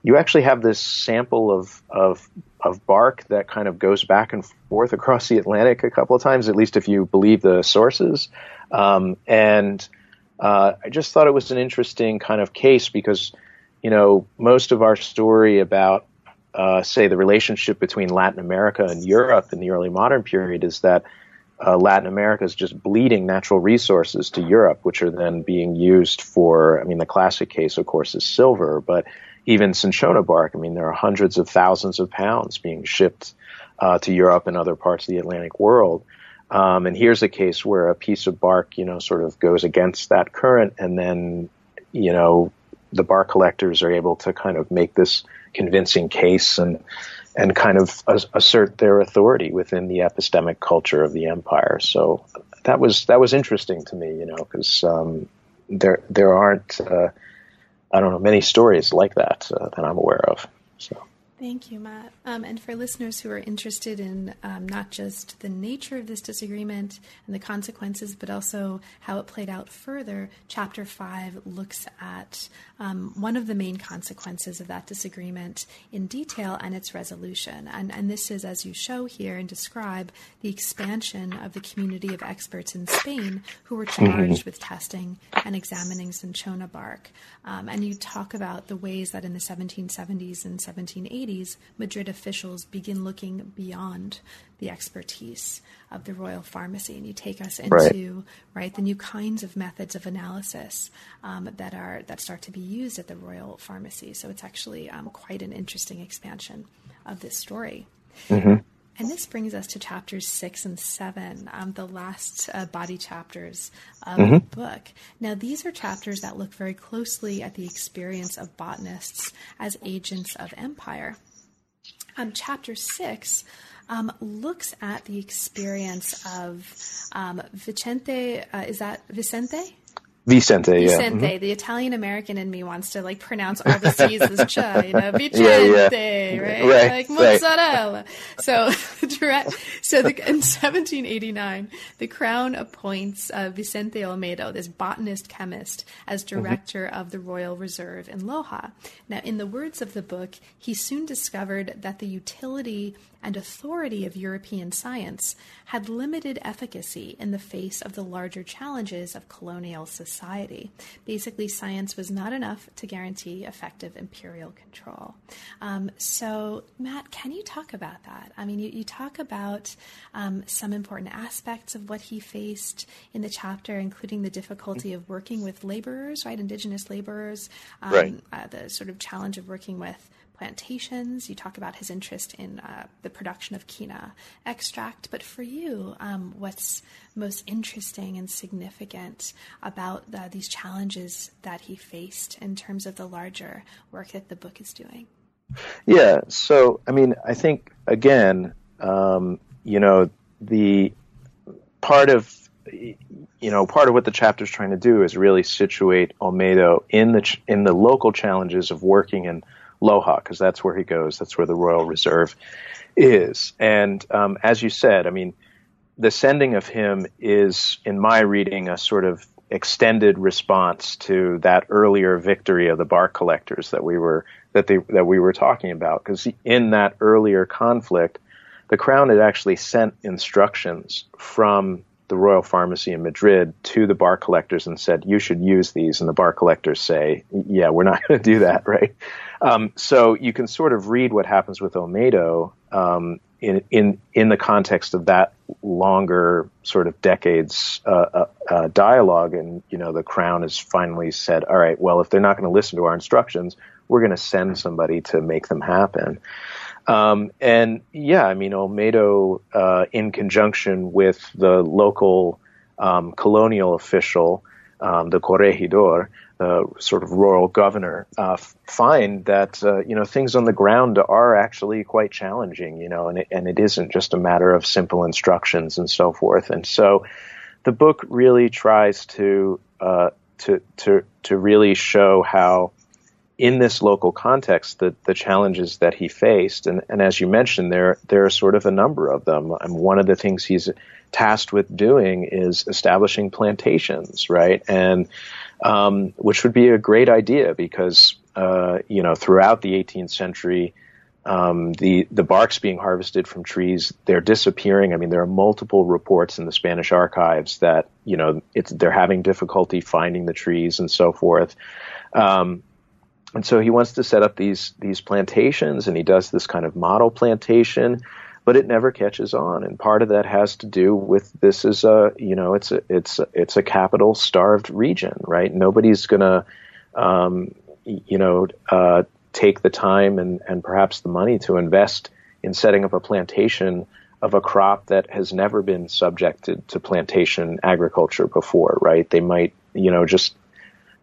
you actually have this sample of of of bark that kind of goes back and forth across the Atlantic a couple of times, at least if you believe the sources. Um, and uh, I just thought it was an interesting kind of case because, you know, most of our story about, uh, say, the relationship between Latin America and Europe in the early modern period is that uh, Latin America is just bleeding natural resources to Europe, which are then being used for, I mean, the classic case, of course, is silver, but even cinchona bark, I mean, there are hundreds of thousands of pounds being shipped uh, to Europe and other parts of the Atlantic world. Um, and here's a case where a piece of bark, you know, sort of goes against that current, and then, you know, the bark collectors are able to kind of make this convincing case and and kind of as- assert their authority within the epistemic culture of the empire. So that was that was interesting to me, you know, because um, there there aren't. Uh, I don't know, many stories like that uh, that I'm aware of. So, thank you, Matt. Um, and for listeners who are interested in um, not just the nature of this disagreement and the consequences, but also how it played out further, Chapter five looks at um, one of the main consequences of that disagreement in detail and its resolution. And, and this is, as you show here and describe, the expansion of the community of experts in Spain who were charged mm-hmm. with testing and examining cinchona bark. Um, and you talk about the ways that in the seventeen seventies and seventeen eighties, Madrid officials begin looking beyond the expertise of the Royal Pharmacy, and you take us into right, right the new kinds of methods of analysis um, that are that start to be used at the Royal Pharmacy. So it's actually um, quite an interesting expansion of this story. Mm-hmm. And this brings us to chapters six and seven, um, the last uh, body chapters of mm-hmm. the book. Now, these are chapters that look very closely at the experience of botanists as agents of empire. Um, chapter six um, looks at the experience of um, Vicente, uh, is that Vicente? Vicente, Vicente, yeah. Mm-hmm. The Italian-American in me wants to, like, pronounce all the C's as cha, you know, Vicente, yeah, yeah. Right? right? Like, mozzarella. Right. So, so the, in seventeen eighty-nine, the Crown appoints uh, Vicente Olmedo, this botanist-chemist, as director mm-hmm. of the Royal Reserve in Loja. Now, in the words of the book, he soon discovered that the utility and authority of European science had limited efficacy in the face of the larger challenges of colonial society. Basically, science was not enough to guarantee effective imperial control. Um, so, Matt, can you talk about that? I mean, you, you talk about um, some important aspects of what he faced in the chapter, including the difficulty of working with laborers, right, indigenous laborers, um, right. Uh, the sort of challenge of working with plantations. You talk about his interest in uh, the production of quina extract. But for you, um, what's most interesting and significant about uh, these challenges that he faced in terms of the larger work that the book is doing? Yeah. So, I mean, I think, again, um, you know, the part of, you know, part of what the chapter is trying to do is really situate Olmedo in the ch- in the local challenges of working in Loja, because that's where he goes. That's where the Royal Reserve is. And um, as you said, I mean, the sending of him is, in my reading, a sort of extended response to that earlier victory of the bar collectors that we were that they that we were talking about. Because in that earlier conflict, the Crown had actually sent instructions from the Royal Pharmacy in Madrid to the bar collectors and said, you should use these. And the bar collectors say, yeah, we're not going to do that, right? Um, so you can sort of read what happens with Olmedo um, in, in in the context of that longer sort of decades uh, uh, uh, dialogue. And, you know, the Crown has finally said, all right, well, if they're not going to listen to our instructions, we're going to send somebody to make them happen. Um, and yeah, I mean, Olmedo, uh, in conjunction with the local, um, colonial official, um, the Corregidor, uh, sort of royal governor, uh, find that, uh, you know, things on the ground are actually quite challenging, you know, and it, and it isn't just a matter of simple instructions and so forth. And so the book really tries to, uh, to, to, to really show how, in this local context, the, the challenges that he faced, and, and as you mentioned, there there are sort of a number of them. And one of the things he's tasked with doing is establishing plantations, right? And um, which would be a great idea because uh, you know, throughout the eighteenth century, um, the the barks being harvested from trees, they're disappearing. I mean, there are multiple reports in the Spanish archives that, you know, it's they're having difficulty finding the trees and so forth. Um, And so he wants to set up these these plantations, and he does this kind of model plantation, but it never catches on. And part of that has to do with this is a you know it's a, it's a, it's a capital starved region, right? Nobody's gonna um, you know uh, take the time and, and perhaps the money to invest in setting up a plantation of a crop that has never been subjected to plantation agriculture before, right? They might you know just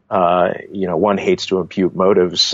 Uh, you know, one hates to impute motives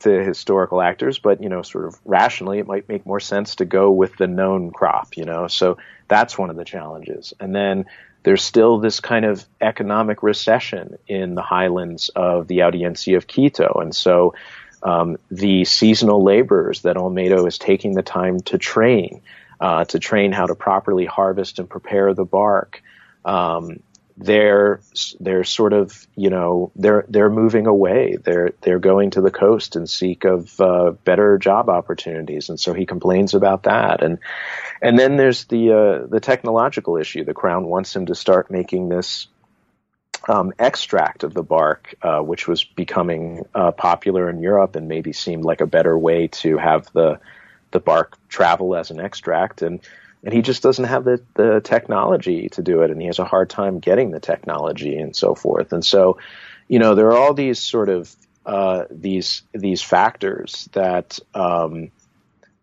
to historical actors, but, you know, sort of rationally, it might make more sense to go with the known crop, you know, so that's one of the challenges. And then there's still this kind of economic recession in the highlands of the Audiencia of Quito. And so um, the seasonal laborers that Olmedo is taking the time to train, uh, to train how to properly harvest and prepare the bark, um, They're they're sort of you know they're they're moving away. They're they're going to the coast and seek of uh, better job opportunities. And so he complains about that. And and then there's the uh, the technological issue. The Crown wants him to start making this um, extract of the bark, uh, which was becoming uh, popular in Europe and maybe seemed like a better way to have the the bark travel as an extract. And And he just doesn't have the, the technology to do it, and he has a hard time getting the technology and so forth. And so, you know, there are all these sort of uh, these these factors that um,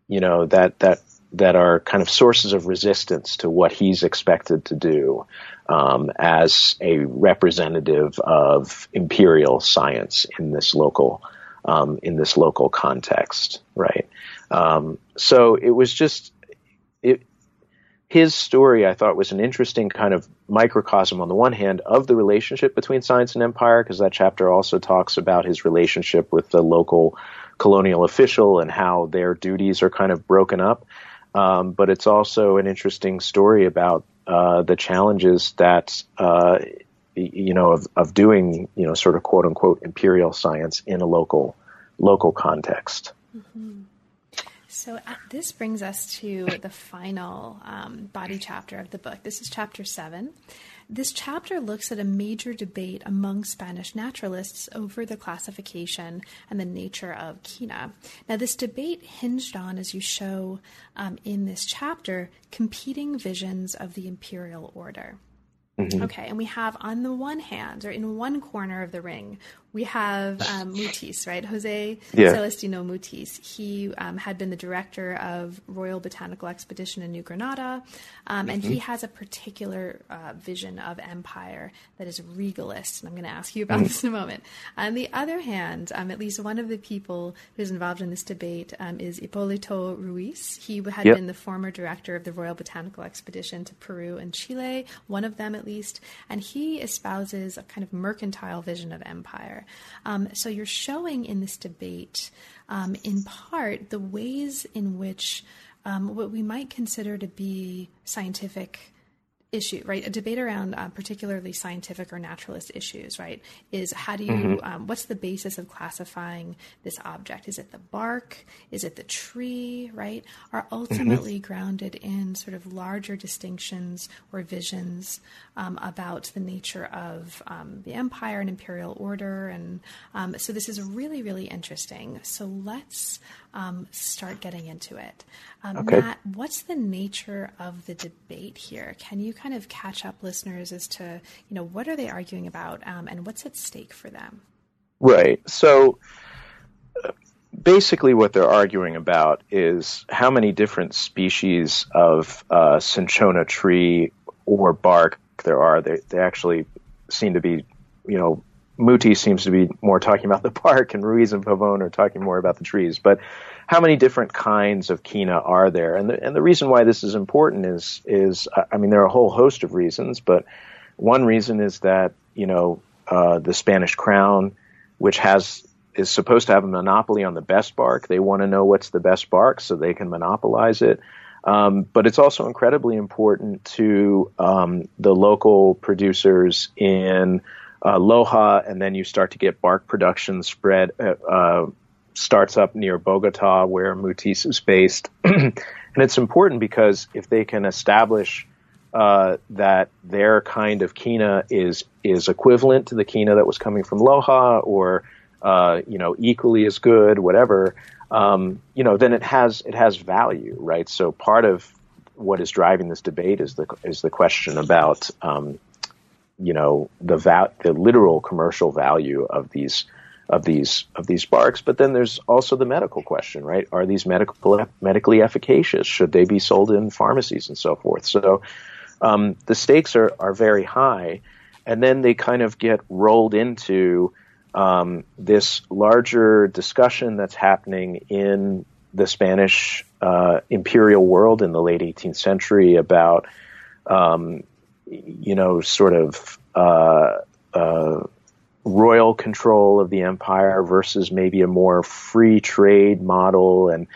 you know that that that are kind of sources of resistance to what he's expected to do um, as a representative of imperial science in this local um, in this local context, right? Um, so it was just. It, his story, I thought, was an interesting kind of microcosm, on the one hand, of the relationship between science and empire, because that chapter also talks about his relationship with the local colonial official and how their duties are kind of broken up. Um, but it's also an interesting story about uh, the challenges that, uh, you know, of, of doing, you know, sort of quote unquote imperial science in a local local context. Mm-hmm. So uh, this brings us to the final um, body chapter of the book. This is chapter seven. This chapter looks at a major debate among Spanish naturalists over the classification and the nature of quina. Now, this debate hinged on, as you show um, in this chapter, competing visions of the imperial order. Mm-hmm. Okay, and we have on the one hand, or in one corner of the ring, we have um, Mutis, right? Jose yeah. Celestino Mutis. He um, had been the director of Royal Botanical Expedition in New Granada, um, and mm-hmm. he has a particular uh, vision of empire that is regalist, and I'm going to ask you about mm-hmm. this in a moment. On the other hand, um, at least one of the people who's involved in this debate um, is Ipolito Ruiz. He had yep. been the former director of the Royal Botanical Expedition to Peru and Chile, one of them at least, and he espouses a kind of mercantile vision of empire. Um, so you're showing in this debate, um, in part, the ways in which um, what we might consider to be scientific issue, right? A debate around uh, particularly scientific or naturalist issues, right? Is how do you, mm-hmm. um, what's the basis of classifying this object? Is it the bark? Is it the tree, right? Are ultimately mm-hmm. grounded in sort of larger distinctions or visions um, about the nature of um, the empire and imperial order. And um, so this is really, really interesting. So let's um, start getting into it. Um, okay. Matt, what's the nature of the debate here? Can you kind of catch up listeners as to, you know, what are they arguing about um, and what's at stake for them? Right. So uh, basically what they're arguing about is how many different species of uh, cinchona tree or bark there are. They, they actually seem to be, you know, Muti seems to be more talking about the bark, and Ruiz and Pavone are talking more about the trees. But how many different kinds of quina are there? And the, and the reason why this is important is, is I mean, there are a whole host of reasons, but one reason is that, you know, uh, the Spanish crown, which has is supposed to have a monopoly on the best bark. They want to know what's the best bark so they can monopolize it. Um, but it's also incredibly important to um, the local producers in Uh, Loja, and then you start to get bark production spread, uh, uh, starts up near Bogota, where Mutis is based. And it's important because if they can establish uh, that their kind of quina is is equivalent to the quina that was coming from Loja, or uh, you know, equally as good, whatever, um, you know, then it has it has value, right? So part of what is driving this debate is the is the question about um, you know, the va- the literal commercial value of these, of these, of these barks. But then there's also the medical question, right? Are these medical, medically efficacious? Should they be sold in pharmacies and so forth? So, um, the stakes are, are very high, and then they kind of get rolled into, um, this larger discussion that's happening in the Spanish, uh, imperial world in the late eighteenth century about, um, you know, sort of uh, uh, royal control of the empire versus maybe a more free trade model. And,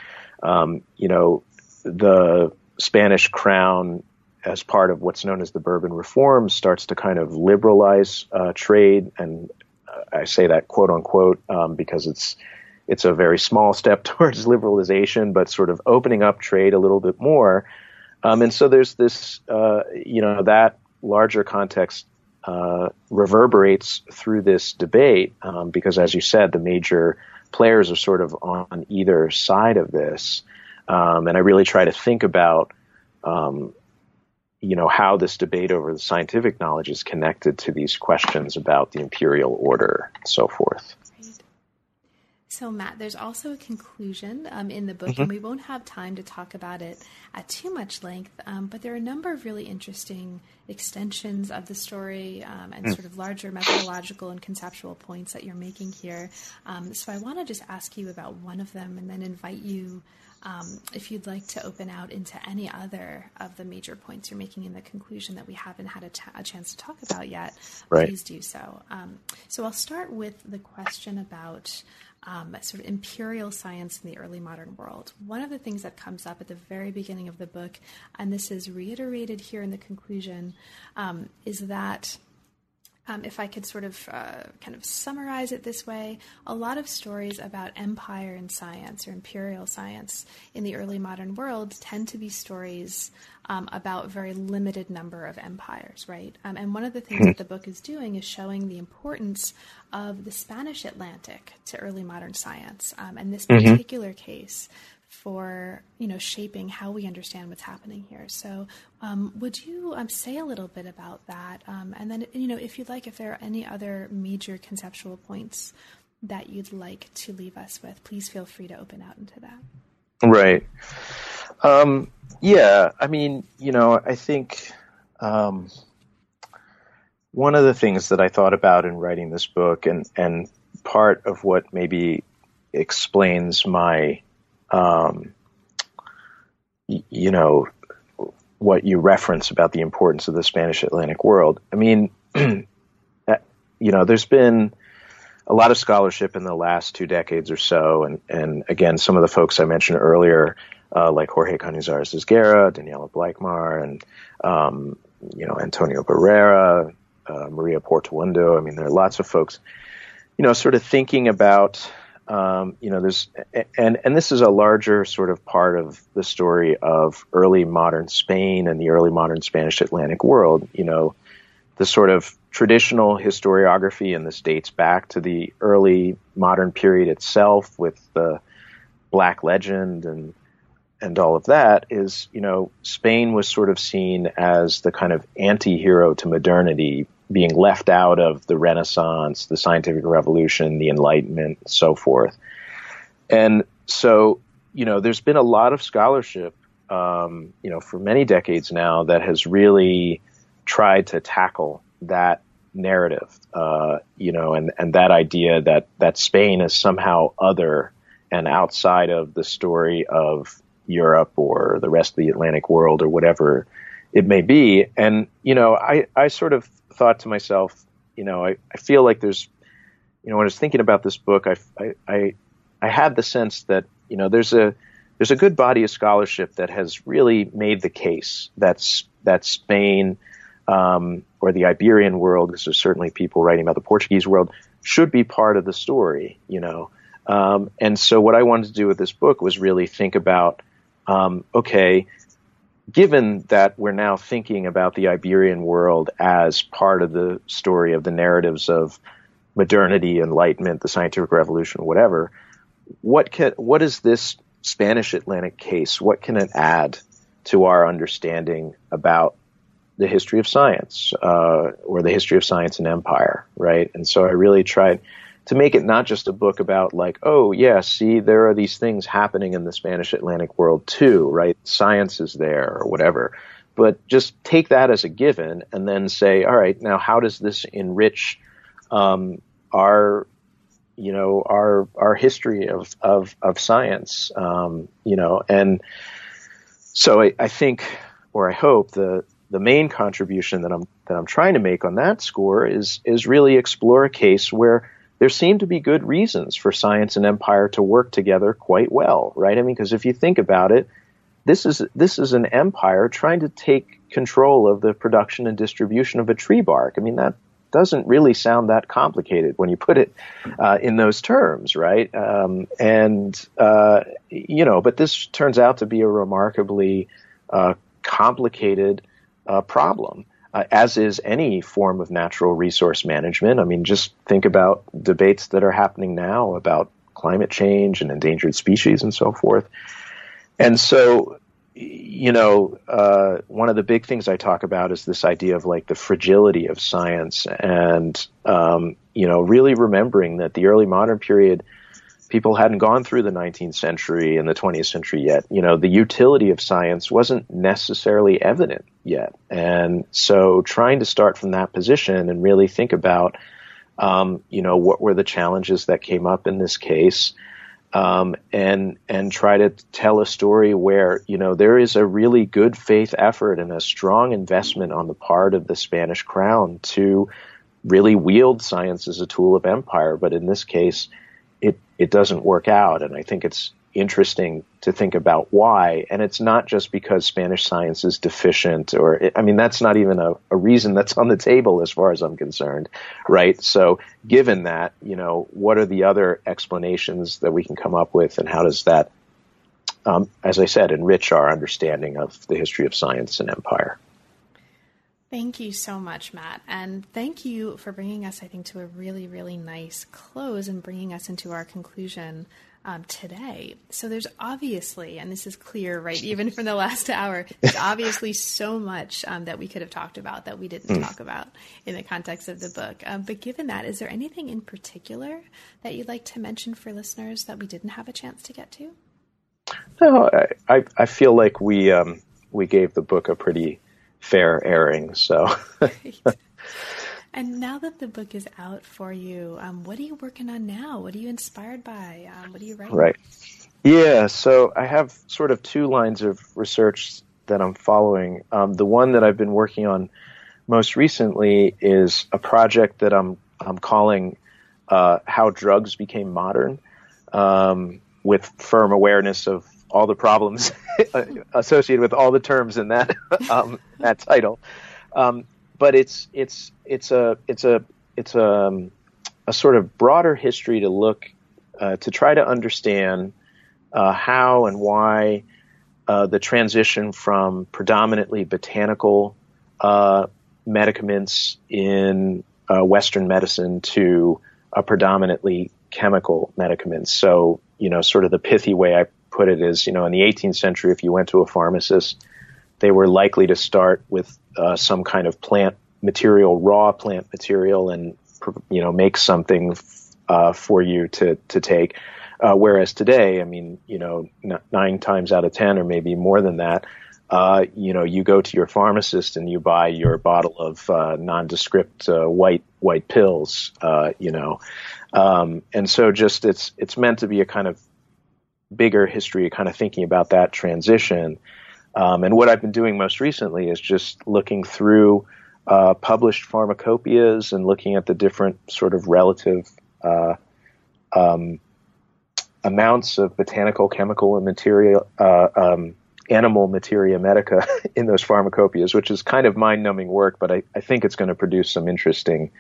um, you know, the Spanish crown, as part of what's known as the Bourbon Reform, starts to kind of liberalize uh, trade. And I say that quote unquote um, because it's it's a very small step towards liberalization, but sort of opening up trade a little bit more. Um, and so there's this, uh, you know, that larger context uh, reverberates through this debate um, because, as you said, the major players are sort of on either side of this. Um, and I really try to think about, um, you know, how this debate over the scientific knowledge is connected to these questions about the imperial order and so forth. So, Matt, there's also a conclusion um, in the book, mm-hmm. and we won't have time to talk about it at too much length, um, but there are a number of really interesting extensions of the story um, and mm. sort of larger methodological and conceptual points that you're making here. Um, so I want to just ask you about one of them and then invite you, um, if you'd like, to open out into any other of the major points you're making in the conclusion that we haven't had a, t- a chance to talk about yet. Right. Please do so. Um, so I'll start with the question about Um, sort of imperial science in the early modern world. One of the things that comes up at the very beginning of the book, and this is reiterated here in the conclusion, um, is that um, if I could sort of uh, kind of summarize it this way, a lot of stories about empire and science or imperial science in the early modern world tend to be stories Um, about very limited number of empires, right? Um, and one of the things that the book is doing is showing the importance of the Spanish Atlantic to early modern science, um, and this mm-hmm. particular case for, you know, shaping how we understand what's happening here. So um, would you um, say a little bit about that? Um, and then, you know, if you'd like, if there are any other major conceptual points that you'd like to leave us with, please feel free to open out into that. Right. Um, yeah, I mean, you know, I think um, one of the things that I thought about in writing this book, and, and part of what maybe explains my, um, y- you know, what you reference about the importance of the Spanish Atlantic world. I mean, that, you know, there's been a lot of scholarship in the last two decades or so, and, and again, some of the folks I mentioned earlier, uh, like Jorge Cañizares-Esguerra, Daniela Bleichmar, and um, you know, Antonio Barrera, uh, Maria Portuondo. I mean, there are lots of folks, you know, sort of thinking about, um, you know, there's, and and this is a larger sort of part of the story of early modern Spain and the early modern Spanish Atlantic world. You know, the sort of traditional historiography, and this dates back to the early modern period itself with the Black legend and and all of that, is, you know, Spain was sort of seen as the kind of anti-hero to modernity, being left out of the Renaissance, the Scientific Revolution, the Enlightenment, and so forth. And so, you know, there's been a lot of scholarship, um, you know, for many decades now that has really tried to tackle that narrative, uh, you know, and, and that idea that, that Spain is somehow other and outside of the story of Europe or the rest of the Atlantic world or whatever it may be. And, you know, I, I sort of thought to myself, you know, I, I feel like there's, you know, when I was thinking about this book, I, I, I, I had the sense that, you know, there's a, there's a good body of scholarship that has really made the case that's, that Spain, Um, or the Iberian world, because there's certainly people writing about the Portuguese world, should be part of the story, you know. Um, and so what I wanted to do with this book was really think about, um, okay, given that we're now thinking about the Iberian world as part of the story of the narratives of modernity, Enlightenment, the Scientific Revolution, whatever, what can, what is this Spanish Atlantic case? What can it add to our understanding about the history of science, uh, or the history of science and empire, right? And so I really tried to make it not just a book about like, oh yeah, see, there are these things happening in the Spanish Atlantic world too, right? Science is there or whatever, but just take that as a given and then say, all right, now how does this enrich, um, our, you know, our, our history of, of, of science, um, you know, and so I, I think, or I hope the, The main contribution that I'm that I'm trying to make on that score is is really explore a case where there seem to be good reasons for science and empire to work together quite well, right? I mean, because if you think about it, this is this is an empire trying to take control of the production and distribution of a tree bark. I mean, that doesn't really sound that complicated when you put it uh, in those terms, right? Um, and uh, you know, but this turns out to be a remarkably uh, complicated Uh, problem, uh, as is any form of natural resource management. I mean, just think about debates that are happening now about climate change and endangered species and so forth. And so, you know, uh, one of the big things I talk about is this idea of like the fragility of science and, um, you know, really remembering that the early modern period people hadn't gone through the nineteenth century and the twentieth century yet. You know, the utility of science wasn't necessarily evident yet. And so trying to start from that position and really think about, um, you know, what were the challenges that came up in this case, um, and and try to tell a story where, you know, there is a really good faith effort and a strong investment on the part of the Spanish crown to really wield science as a tool of empire. But in this case, it, it doesn't work out. And I think it's interesting to think about why. And it's not just because Spanish science is deficient, or, it, I mean, that's not even a, a reason that's on the table as far as I'm concerned, right? So given that, you know, what are the other explanations that we can come up with, and how does that, um, as I said, enrich our understanding of the history of science and empire? Thank you so much, Matt. And thank you for bringing us, I think, to a really, really nice close and bringing us into our conclusion um, today. So there's obviously, and this is clear, right, even from the last hour, there's obviously so much um, that we could have talked about that we didn't mm. talk about in the context of the book. Um, but given that, is there anything in particular that you'd like to mention for listeners that we didn't have a chance to get to? No, I, I feel like we um, we gave the book a pretty fair airing. So, and now that the book is out for you, um, what are you working on now? What are you inspired by? Um, what are you writing? Right. Yeah. So I have sort of two lines of research that I'm following. Um, the one that I've been working on most recently is a project that I'm I'm calling uh, "How Drugs Became Modern," um, with firm awareness of all the problems associated with all the terms in that um, that title, um, but it's it's it's a it's a it's a, um, a sort of broader history to look uh, to try to understand uh, how and why uh, the transition from predominantly botanical uh, medicaments in uh, Western medicine to a predominantly chemical medicaments. So, you know, sort of the pithy way I put it is, you know, in the eighteenth century, if you went to a pharmacist, they were likely to start with uh, some kind of plant material, raw plant material, and, you know, make something uh, for you to to take. Uh, whereas today, I mean, you know, n- nine times out of ten, or maybe more than that, uh, you know, you go to your pharmacist and you buy your bottle of uh, nondescript uh, white white pills, uh, you know, um, and so just it's it's meant to be a kind of bigger history, kind of thinking about that transition. Um, and what I've been doing most recently is just looking through uh, published pharmacopoeias and looking at the different sort of relative uh, um, amounts of botanical, chemical, and material, uh, um, animal materia medica in those pharmacopoeias, which is kind of mind-numbing work, but I, I think it's going to produce some interesting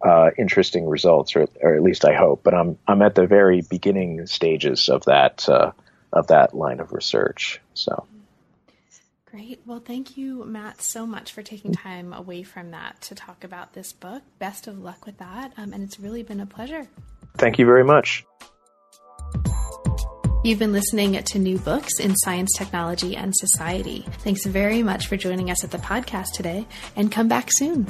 Uh, interesting results, or, or at least I hope. But I'm I'm at the very beginning stages of that uh, of that line of research. So great. Well, thank you, Matt, so much for taking time away from that to talk about this book. Best of luck with that, um, and it's really been a pleasure. Thank you very much. You've been listening to New Books in Science, Technology, and Society. Thanks very much for joining us at the podcast today, and come back soon.